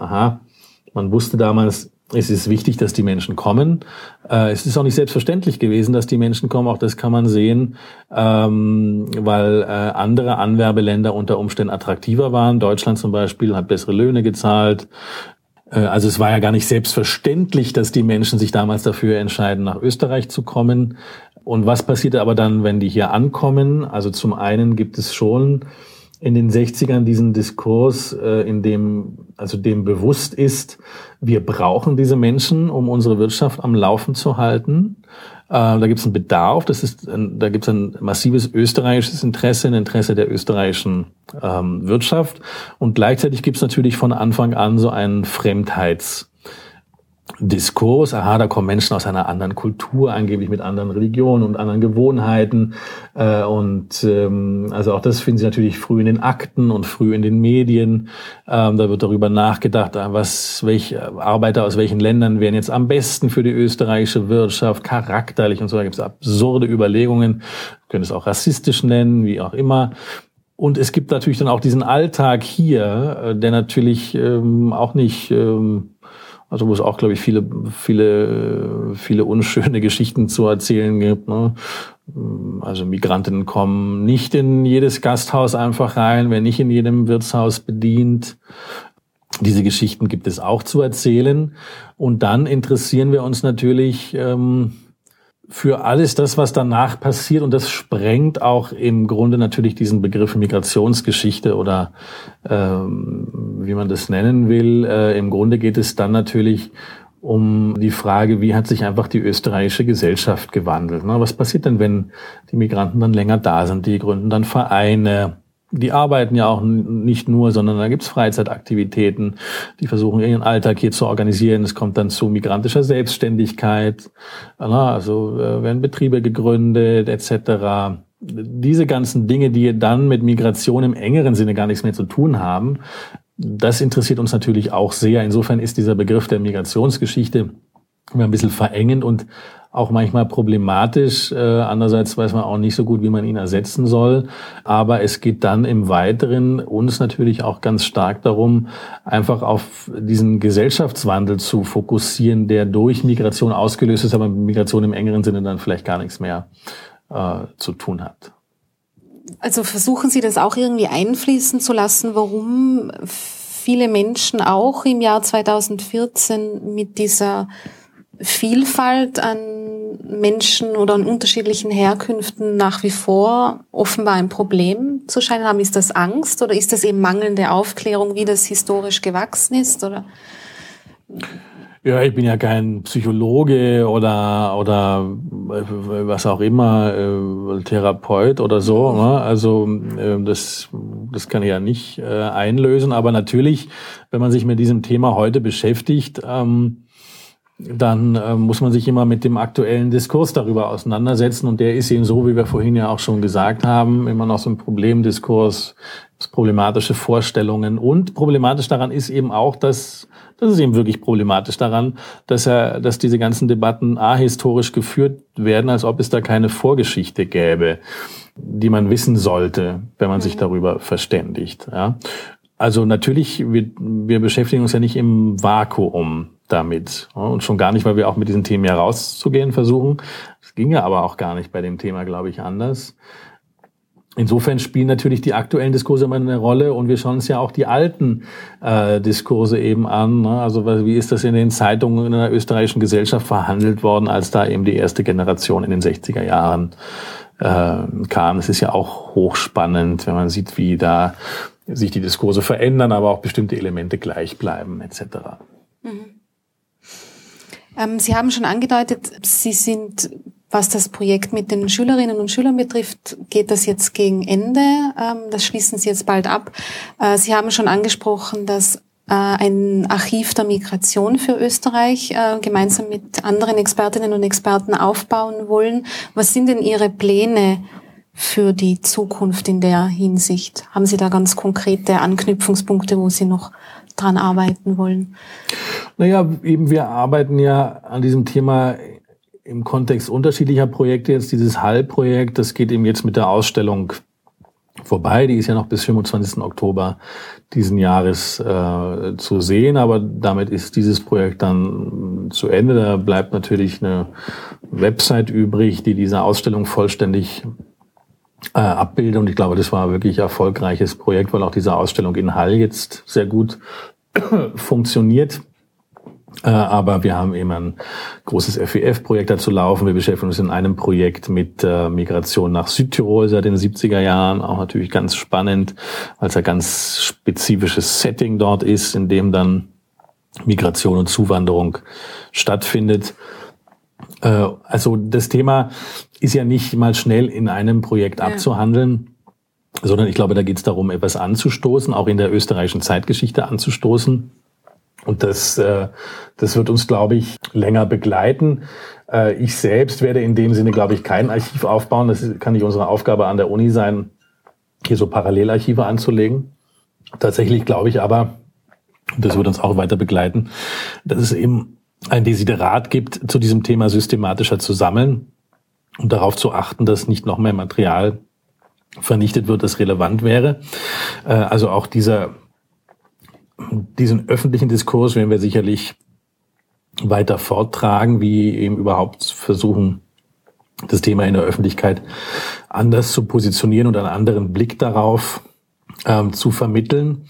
man wusste damals, es ist wichtig, dass die Menschen kommen. Es ist auch nicht selbstverständlich gewesen, dass die Menschen kommen. Auch das kann man sehen, weil andere Anwerbeländer unter Umständen attraktiver waren. Deutschland zum Beispiel hat bessere Löhne gezahlt. Also es war ja gar nicht selbstverständlich, dass die Menschen sich damals dafür entscheiden, nach Österreich zu kommen. Und was passiert aber dann, wenn die hier ankommen? Also zum einen gibt es schon in den 60ern diesen Diskurs, in dem, also dem bewusst ist, wir brauchen diese Menschen, um unsere Wirtschaft am Laufen zu halten. Da gibt es einen Bedarf, da gibt es ein massives österreichisches Interesse, ein Interesse der österreichischen Wirtschaft. Und gleichzeitig gibt es natürlich von Anfang an so einen Fremdheitsdiskurs. Da kommen Menschen aus einer anderen Kultur, angeblich mit anderen Religionen und anderen Gewohnheiten. Also auch das finden Sie natürlich früh in den Akten und früh in den Medien. Da wird darüber nachgedacht, welche Arbeiter aus welchen Ländern wären jetzt am besten für die österreichische Wirtschaft, charakterlich und so. Da gibt es absurde Überlegungen. Wir können es auch rassistisch nennen, wie auch immer. Und es gibt natürlich dann auch diesen Alltag hier, der natürlich auch nicht... Also wo es auch, glaube ich, viele unschöne Geschichten zu erzählen gibt, ne? Also Migrantinnen kommen nicht in jedes Gasthaus einfach rein, werden nicht in jedem Wirtshaus bedient. Diese Geschichten gibt es auch zu erzählen. Und dann interessieren wir uns natürlich für alles das, was danach passiert. Und das sprengt auch im Grunde natürlich diesen Begriff Migrationsgeschichte oder wie man das nennen will. Im Grunde geht es dann natürlich um die Frage, wie hat sich einfach die österreichische Gesellschaft gewandelt. Ne? Was passiert denn, wenn die Migranten dann länger da sind? Die gründen dann Vereine, die arbeiten ja auch nicht nur, sondern da gibt's Freizeitaktivitäten, die versuchen ihren Alltag hier zu organisieren. Es kommt dann zu migrantischer Selbstständigkeit, also werden Betriebe gegründet etc. Diese ganzen Dinge, die dann mit Migration im engeren Sinne gar nichts mehr zu tun haben, das interessiert uns natürlich auch sehr. Insofern ist dieser Begriff der Migrationsgeschichte ein bisschen verengend und auch manchmal problematisch. Andererseits weiß man auch nicht so gut, wie man ihn ersetzen soll. Aber es geht dann im Weiteren uns natürlich auch ganz stark darum, einfach auf diesen Gesellschaftswandel zu fokussieren, der durch Migration ausgelöst ist, aber mit Migration im engeren Sinne dann vielleicht gar nichts mehr zu tun hat. Also versuchen Sie das auch irgendwie einfließen zu lassen, warum viele Menschen auch im Jahr 2014 mit dieser Vielfalt an Menschen oder an unterschiedlichen Herkünften nach wie vor offenbar ein Problem zu scheinen haben? Ist das Angst oder ist das eben mangelnde Aufklärung, wie das historisch gewachsen ist? Oder? Ja, ich bin ja kein Psychologe oder was auch immer, Therapeut oder so. Ne? Also das kann ich ja nicht einlösen. Aber natürlich, wenn man sich mit diesem Thema heute beschäftigt, dann muss man sich immer mit dem aktuellen Diskurs darüber auseinandersetzen. Und der ist eben so, wie wir vorhin ja auch schon gesagt haben, immer noch so ein Problemdiskurs, problematische Vorstellungen. Und problematisch daran ist eben auch, das ist eben wirklich problematisch daran, dass diese ganzen Debatten ahistorisch geführt werden, als ob es da keine Vorgeschichte gäbe, die man wissen sollte, wenn man sich darüber verständigt. Ja. Also natürlich, wir beschäftigen uns ja nicht im Vakuum damit. Und schon gar nicht, weil wir auch mit diesen Themen ja rauszugehen versuchen. Das ging ja aber auch gar nicht bei dem Thema, glaube ich, anders. Insofern spielen natürlich die aktuellen Diskurse immer eine Rolle und wir schauen uns ja auch die alten Diskurse eben an. Ne? Also wie ist das in den Zeitungen in der österreichischen Gesellschaft verhandelt worden, als da eben die erste Generation in den 60er Jahren kam. Es ist ja auch hochspannend, wenn man sieht, wie da sich die Diskurse verändern, aber auch bestimmte Elemente gleich bleiben etc. Mhm. Sie haben schon angedeutet, Sie sind, was das Projekt mit den Schülerinnen und Schülern betrifft, geht das jetzt gegen Ende. Das schließen Sie jetzt bald ab. Sie haben schon angesprochen, dass ein Archiv der Migration für Österreich gemeinsam mit anderen Expertinnen und Experten aufbauen wollen. Was sind denn Ihre Pläne für die Zukunft in der Hinsicht? Haben Sie da ganz konkrete Anknüpfungspunkte, wo Sie noch dran arbeiten wollen? Naja, eben wir arbeiten ja an diesem Thema im Kontext unterschiedlicher Projekte. Jetzt dieses HAL-Projekt, das geht eben jetzt mit der Ausstellung vorbei. Die ist ja noch bis 25. Oktober diesen Jahres zu sehen, aber damit ist dieses Projekt dann zu Ende. Da bleibt natürlich eine Website übrig, die diese Ausstellung vollständig abbildet. Und ich glaube, das war wirklich ein erfolgreiches Projekt, weil auch diese Ausstellung in HAL jetzt sehr gut funktioniert. Aber wir haben eben ein großes FWF-Projekt dazu laufen. Wir beschäftigen uns in einem Projekt mit Migration nach Südtirol seit den 70er Jahren. Auch natürlich ganz spannend, weil es ein ganz spezifisches Setting dort ist, in dem dann Migration und Zuwanderung stattfindet. Also das Thema ist ja nicht mal schnell in einem Projekt abzuhandeln, sondern ich glaube, da geht es darum, etwas anzustoßen, auch in der österreichischen Zeitgeschichte anzustoßen. Und das wird uns, glaube ich, länger begleiten. Ich selbst werde in dem Sinne, glaube ich, kein Archiv aufbauen. Das kann nicht unsere Aufgabe an der Uni sein, hier so Parallelarchive anzulegen. Tatsächlich glaube ich aber, das wird uns auch weiter begleiten, dass es eben ein Desiderat gibt, zu diesem Thema systematischer zu sammeln und darauf zu achten, dass nicht noch mehr Material vernichtet wird, das relevant wäre. Also auch diesen öffentlichen Diskurs werden wir sicherlich weiter forttragen, wie eben überhaupt versuchen, das Thema in der Öffentlichkeit anders zu positionieren und einen anderen Blick darauf zu vermitteln.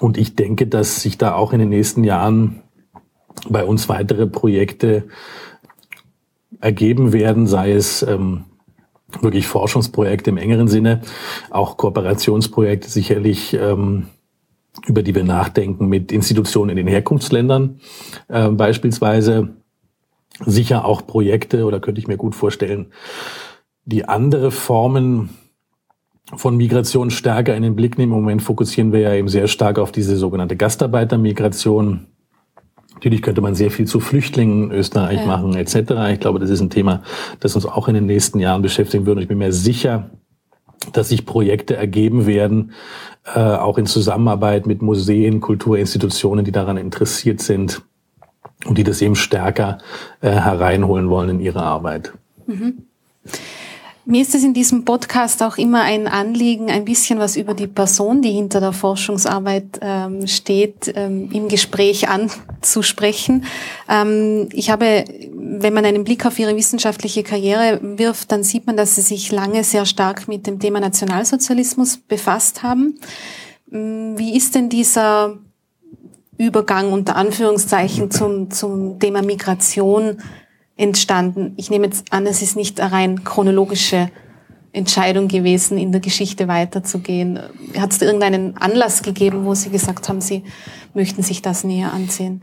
Und ich denke, dass sich da auch in den nächsten Jahren bei uns weitere Projekte ergeben werden, sei es wirklich Forschungsprojekte im engeren Sinne, auch Kooperationsprojekte sicherlich, über die wir nachdenken, mit Institutionen in den Herkunftsländern beispielsweise. Sicher auch Projekte, oder könnte ich mir gut vorstellen, die andere Formen von Migration stärker in den Blick nehmen. Im Moment fokussieren wir ja eben sehr stark auf diese sogenannte Gastarbeitermigration. Natürlich könnte man sehr viel zu Flüchtlingen in Österreich machen etc. Ich glaube, das ist ein Thema, das uns auch in den nächsten Jahren beschäftigen wird. Und ich bin mir sicher, dass sich Projekte ergeben werden, auch in Zusammenarbeit mit Museen, Kulturinstitutionen, die daran interessiert sind und die das eben stärker hereinholen wollen in ihre Arbeit. Mhm. Mir ist es in diesem Podcast auch immer ein Anliegen, ein bisschen was über die Person, die hinter der Forschungsarbeit steht, im Gespräch anzusprechen. Ich habe, wenn man einen Blick auf ihre wissenschaftliche Karriere wirft, dann sieht man, dass sie sich lange sehr stark mit dem Thema Nationalsozialismus befasst haben. Wie ist denn dieser Übergang unter Anführungszeichen zum Thema Migration entstanden? Ich nehme jetzt an, es ist nicht eine rein chronologische Entscheidung gewesen, in der Geschichte weiterzugehen. Hat es da irgendeinen Anlass gegeben, wo Sie gesagt haben, Sie möchten sich das näher ansehen?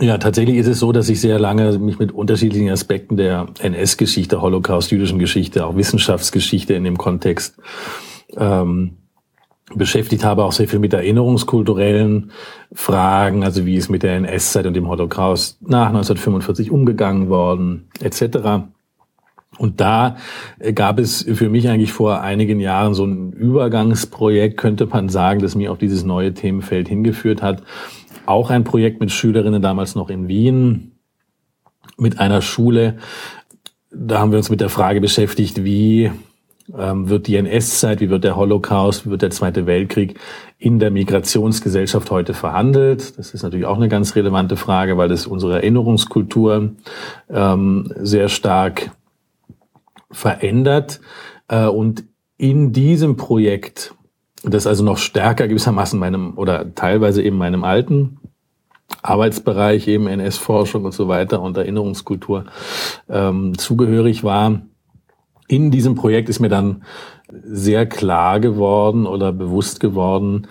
Ja, tatsächlich ist es so, dass ich sehr lange mich mit unterschiedlichen Aspekten der NS-Geschichte, Holocaust, jüdischen Geschichte, auch Wissenschaftsgeschichte in dem Kontext beschäftigt habe, auch sehr viel mit erinnerungskulturellen Fragen, also wie ist mit der NS-Zeit und dem Holocaust nach 1945 umgegangen worden, etc. Und da gab es für mich eigentlich vor einigen Jahren so ein Übergangsprojekt, könnte man sagen, das mich auf dieses neue Themenfeld hingeführt hat. Auch ein Projekt mit Schülerinnen, damals noch in Wien, mit einer Schule. Da haben wir uns mit der Frage beschäftigt, wie wird die NS-Zeit, wie wird der Holocaust, wie wird der Zweite Weltkrieg in der Migrationsgesellschaft heute verhandelt? Das ist natürlich auch eine ganz relevante Frage, weil das unsere Erinnerungskultur sehr stark verändert. Und in diesem Projekt, das also noch stärker gewissermaßen meinem oder teilweise eben meinem alten Arbeitsbereich, eben NS-Forschung und so weiter und Erinnerungskultur zugehörig war, in diesem Projekt ist mir dann sehr klar geworden oder bewusst geworden,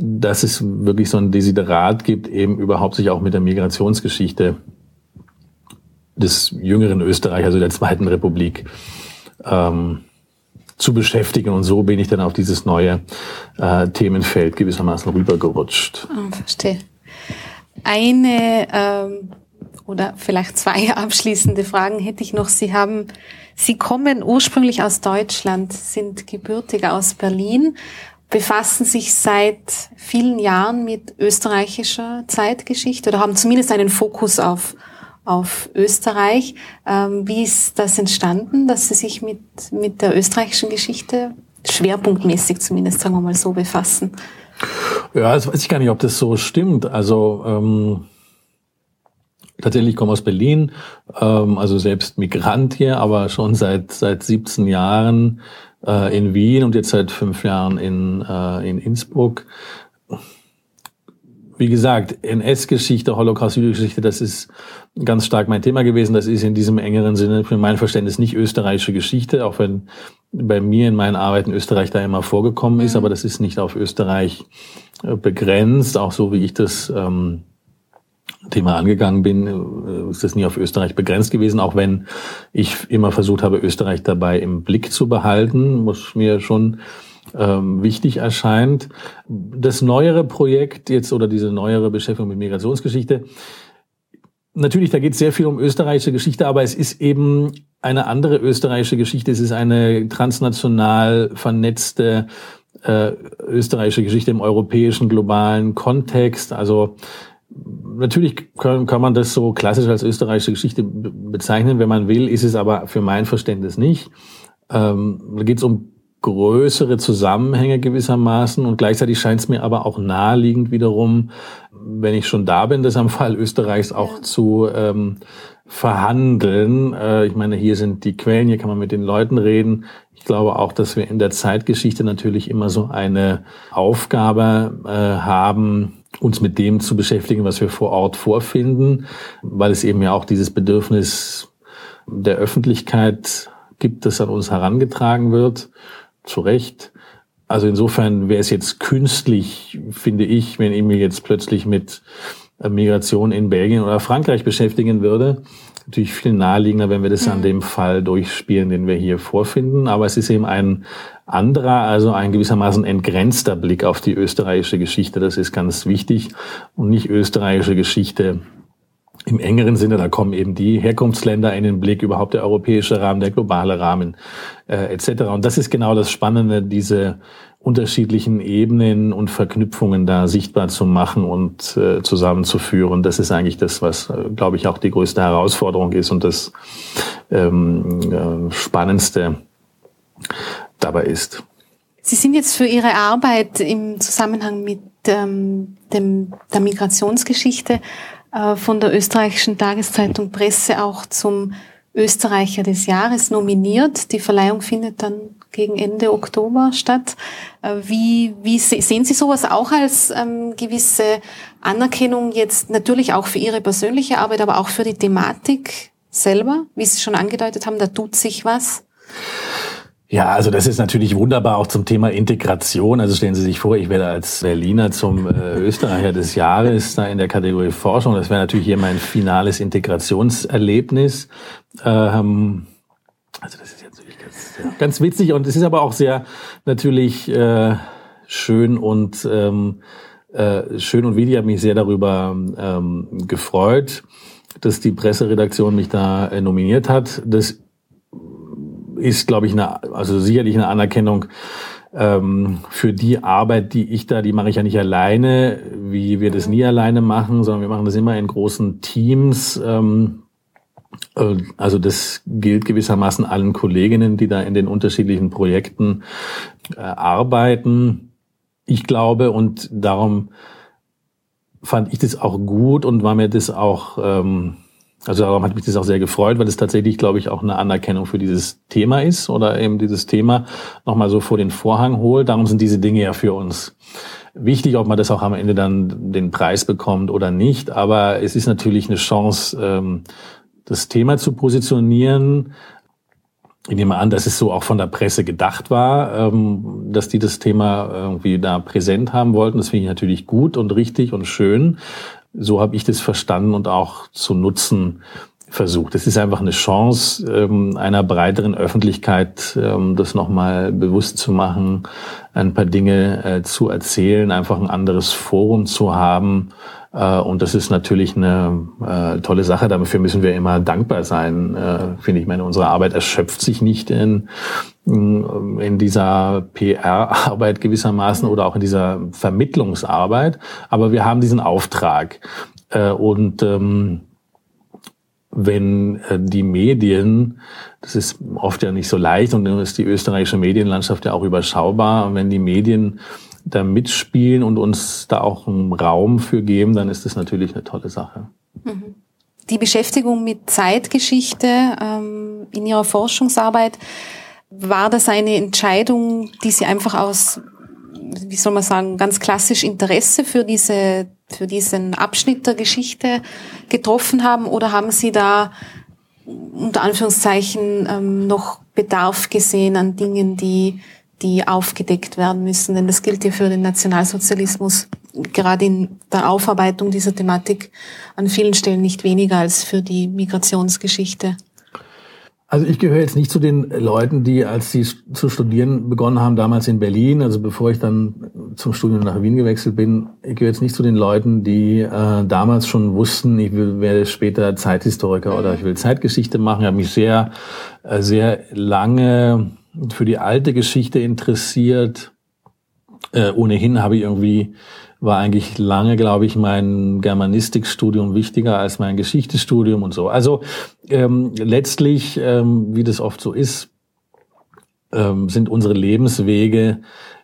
dass es wirklich so ein Desiderat gibt, eben überhaupt sich auch mit der Migrationsgeschichte des jüngeren Österreich, also der Zweiten Republik, zu beschäftigen. Und so bin ich dann auf dieses neue Themenfeld gewissermaßen rübergerutscht. Oh, verstehe. Eine oder vielleicht zwei abschließende Fragen hätte ich noch. Sie kommen ursprünglich aus Deutschland, sind gebürtiger aus Berlin, befassen sich seit vielen Jahren mit österreichischer Zeitgeschichte oder haben zumindest einen Fokus auf Österreich. Wie ist das entstanden, dass Sie sich mit der österreichischen Geschichte schwerpunktmäßig zumindest, sagen wir mal so, befassen? Ja, das weiß ich gar nicht, ob das so stimmt. Also tatsächlich komme ich aus Berlin, also selbst Migrant hier, aber schon seit 17 Jahren in Wien und jetzt seit 5 Jahren in Innsbruck. Wie gesagt, NS-Geschichte, Holocaust, Jüdisch-Geschichte, das ist ganz stark mein Thema gewesen. Das ist in diesem engeren Sinne für mein Verständnis nicht österreichische Geschichte, auch wenn bei mir in meinen Arbeiten Österreich da immer vorgekommen ist, aber das ist nicht auf Österreich begrenzt, auch so wie ich das Thema angegangen bin, ist das nie auf Österreich begrenzt gewesen, auch wenn ich immer versucht habe, Österreich dabei im Blick zu behalten, was mir schon wichtig erscheint. Das neuere Projekt jetzt oder diese neuere Beschäftigung mit Migrationsgeschichte, natürlich, da geht es sehr viel um österreichische Geschichte, aber es ist eben eine andere österreichische Geschichte, es ist eine transnational vernetzte österreichische Geschichte im europäischen, globalen Kontext, also natürlich kann man das so klassisch als österreichische Geschichte bezeichnen, wenn man will, ist es aber für mein Verständnis nicht. Da geht es um größere Zusammenhänge gewissermaßen und gleichzeitig scheint es mir aber auch naheliegend wiederum, wenn ich schon da bin, das am Fall Österreichs auch zu verhandeln. Ich meine, hier sind die Quellen, hier kann man mit den Leuten reden. Ich glaube auch, dass wir in der Zeitgeschichte natürlich immer so eine Aufgabe haben, uns mit dem zu beschäftigen, was wir vor Ort vorfinden, weil es eben ja auch dieses Bedürfnis der Öffentlichkeit gibt, das an uns herangetragen wird, zu Recht. Also insofern wäre es jetzt künstlich, finde ich, wenn ich mich jetzt plötzlich mit Migration in Belgien oder Frankreich beschäftigen würde. Natürlich viel naheliegender, wenn wir das an dem Fall durchspielen, den wir hier vorfinden. Aber es ist eben ein anderer, also ein gewissermaßen entgrenzter Blick auf die österreichische Geschichte. Das ist ganz wichtig. Und nicht österreichische Geschichte im engeren Sinne, da kommen eben die Herkunftsländer in den Blick, überhaupt der europäische Rahmen, der globale Rahmen etc. Und das ist genau das Spannende, diese unterschiedlichen Ebenen und Verknüpfungen da sichtbar zu machen und zusammenzuführen. Das ist eigentlich das, was, glaube ich, auch die größte Herausforderung ist und das Spannendste dabei ist. Sie sind jetzt für Ihre Arbeit im Zusammenhang mit der Migrationsgeschichte von der österreichischen Tageszeitung Presse auch zum Österreicher des Jahres nominiert. Die Verleihung findet dann gegen Ende Oktober statt. Wie sehen Sie sowas auch als gewisse Anerkennung jetzt natürlich auch für Ihre persönliche Arbeit, aber auch für die Thematik selber? Wie Sie schon angedeutet haben, da tut sich was. Ja, also das ist natürlich wunderbar auch zum Thema Integration. Also stellen Sie sich vor, ich werde als Berliner zum Österreicher des Jahres da in der Kategorie Forschung. Das wäre natürlich hier mein finales Integrationserlebnis. Also das ist jetzt natürlich ganz witzig und es ist aber auch sehr natürlich schön und wichtig. Ich habe mich sehr darüber gefreut, dass die Presseredaktion mich da nominiert hat. Das ist, glaube ich, sicherlich eine Anerkennung für die Arbeit, die mache ich ja nicht alleine, wie wir das nie alleine machen, sondern wir machen das immer in großen Teams. Also das gilt gewissermaßen allen Kolleginnen, die da in den unterschiedlichen Projekten arbeiten. Ich glaube, und darum fand ich das auch gut und war mir das auch... Also darum hat mich das auch sehr gefreut, weil es tatsächlich, glaube ich, auch eine Anerkennung für dieses Thema ist oder eben dieses Thema nochmal so vor den Vorhang holt. Darum sind diese Dinge ja für uns wichtig, ob man das auch am Ende dann den Preis bekommt oder nicht. Aber es ist natürlich eine Chance, das Thema zu positionieren. Ich nehme an, dass es so auch von der Presse gedacht war, dass die das Thema irgendwie da präsent haben wollten. Das finde ich natürlich gut und richtig und schön. So habe ich das verstanden und auch zu nutzen versucht. Es ist einfach eine Chance, einer breiteren Öffentlichkeit das nochmal bewusst zu machen, ein paar Dinge zu erzählen, einfach ein anderes Forum zu haben. Und das ist natürlich eine tolle Sache. Dafür müssen wir immer dankbar sein, finde ich. Ich meine, unsere Arbeit erschöpft sich nicht in dieser PR-Arbeit gewissermaßen oder auch in dieser Vermittlungsarbeit. Aber wir haben diesen Auftrag. Und wenn die Medien, das ist oft ja nicht so leicht und dann ist die österreichische Medienlandschaft ja auch überschaubar, und wenn die Medien da mitspielen und uns da auch einen Raum für geben, dann ist das natürlich eine tolle Sache. Mhm. Die Beschäftigung mit Zeitgeschichte in Ihrer Forschungsarbeit, war das eine Entscheidung, die Sie einfach aus, wie soll man sagen, ganz klassisch Interesse für diesen Abschnitt der Geschichte getroffen haben? Oder haben Sie da unter Anführungszeichen noch Bedarf gesehen an Dingen, die aufgedeckt werden müssen? Denn das gilt ja für den Nationalsozialismus gerade in der Aufarbeitung dieser Thematik an vielen Stellen nicht weniger als für die Migrationsgeschichte. Also ich gehöre jetzt nicht zu den Leuten, die, als sie zu studieren begonnen haben, damals in Berlin, also bevor ich dann zum Studium nach Wien gewechselt bin, ich gehöre jetzt nicht zu den Leuten, die damals schon wussten, werde später Zeithistoriker oder ich will Zeitgeschichte machen. Ich habe mich sehr, sehr lange für die alte Geschichte interessiert. Ohnehin war eigentlich lange, glaube ich, mein Germanistikstudium wichtiger als mein Geschichtestudium und so. Also letztlich, wie das oft so ist, sind unsere Lebenswege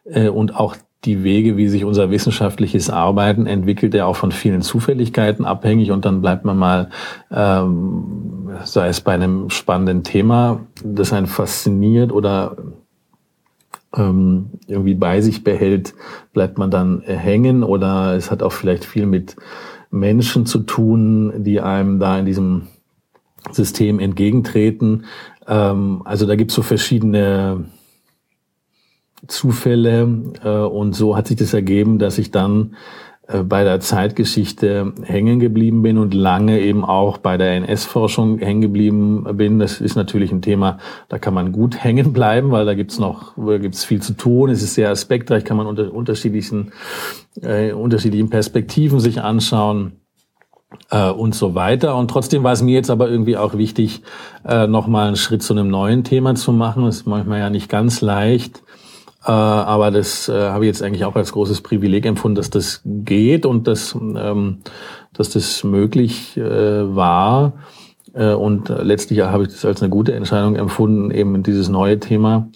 und auch die Wege, wie sich unser wissenschaftliches Arbeiten entwickelt, ja auch von vielen Zufälligkeiten abhängig. Und dann bleibt man mal, sei es bei einem spannenden Thema, das einen fasziniert oder irgendwie bei sich behält, bleibt man dann hängen. Oder es hat auch vielleicht viel mit Menschen zu tun, die einem da in diesem System entgegentreten. Also da gibt's so verschiedene Zufälle und so hat sich das ergeben, dass ich dann bei der Zeitgeschichte hängen geblieben bin und lange eben auch bei der NS-Forschung hängen geblieben bin. Das ist natürlich ein Thema, da kann man gut hängen bleiben, weil da gibt's viel zu tun. Es ist sehr aspektreich, kann man unter unterschiedlichen Perspektiven sich anschauen. Und so weiter. Und trotzdem war es mir jetzt aber irgendwie auch wichtig, nochmal einen Schritt zu einem neuen Thema zu machen. Das ist manchmal ja nicht ganz leicht, aber das habe ich jetzt eigentlich auch als großes Privileg empfunden, dass das geht und dass das möglich war. Und letztlich habe ich das als eine gute Entscheidung empfunden, eben in dieses neue Thema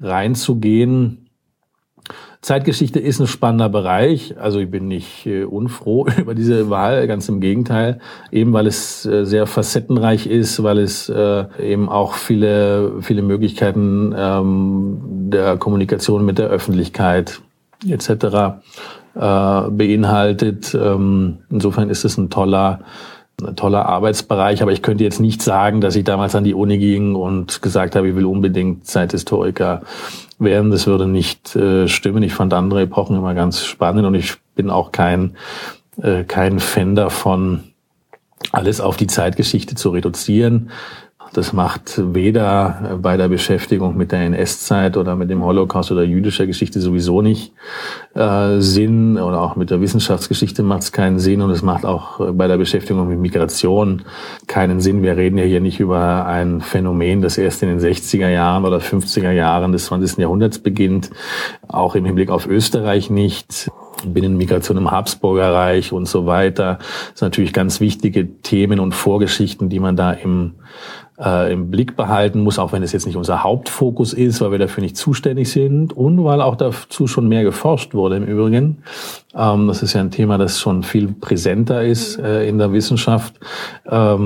reinzugehen. Zeitgeschichte ist ein spannender Bereich, also ich bin nicht unfroh über diese Wahl, ganz im Gegenteil, eben weil es sehr facettenreich ist, weil es eben auch viele Möglichkeiten der Kommunikation mit der Öffentlichkeit etc. beinhaltet. Insofern ist es ein toller Arbeitsbereich, aber ich könnte jetzt nicht sagen, dass ich damals an die Uni ging und gesagt habe, ich will unbedingt Zeithistoriker werden. Das würde nicht stimmen. Ich fand andere Epochen immer ganz spannend und ich bin auch kein Fan davon, alles auf die Zeitgeschichte zu reduzieren. Das macht weder bei der Beschäftigung mit der NS-Zeit oder mit dem Holocaust oder jüdischer Geschichte sowieso nicht Sinn oder auch mit der Wissenschaftsgeschichte macht es keinen Sinn und es macht auch bei der Beschäftigung mit Migration keinen Sinn. Wir reden ja hier nicht über ein Phänomen, das erst in den 60er Jahren oder 50er Jahren des 20. Jahrhunderts beginnt, auch im Hinblick auf Österreich nicht. Binnenmigration im Habsburgerreich und so weiter. Das sind natürlich ganz wichtige Themen und Vorgeschichten, die man da im Blick behalten muss, auch wenn es jetzt nicht unser Hauptfokus ist, weil wir dafür nicht zuständig sind und weil auch dazu schon mehr geforscht wurde im Übrigen. Das ist ja ein Thema, das schon viel präsenter ist in der Wissenschaft. Aber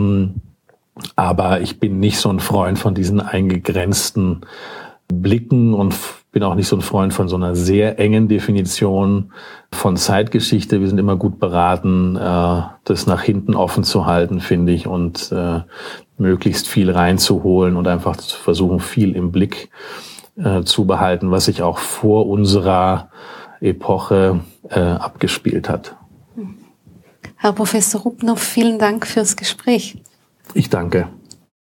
ich bin nicht so ein Freund von diesen eingegrenzten Blicken und bin auch nicht so ein Freund von so einer sehr engen Definition von Zeitgeschichte. Wir sind immer gut beraten, das nach hinten offen zu halten, finde ich, und möglichst viel reinzuholen und einfach zu versuchen, viel im Blick zu behalten, was sich auch vor unserer Epoche abgespielt hat. Herr Professor Rupnow, vielen Dank fürs Gespräch. Ich danke.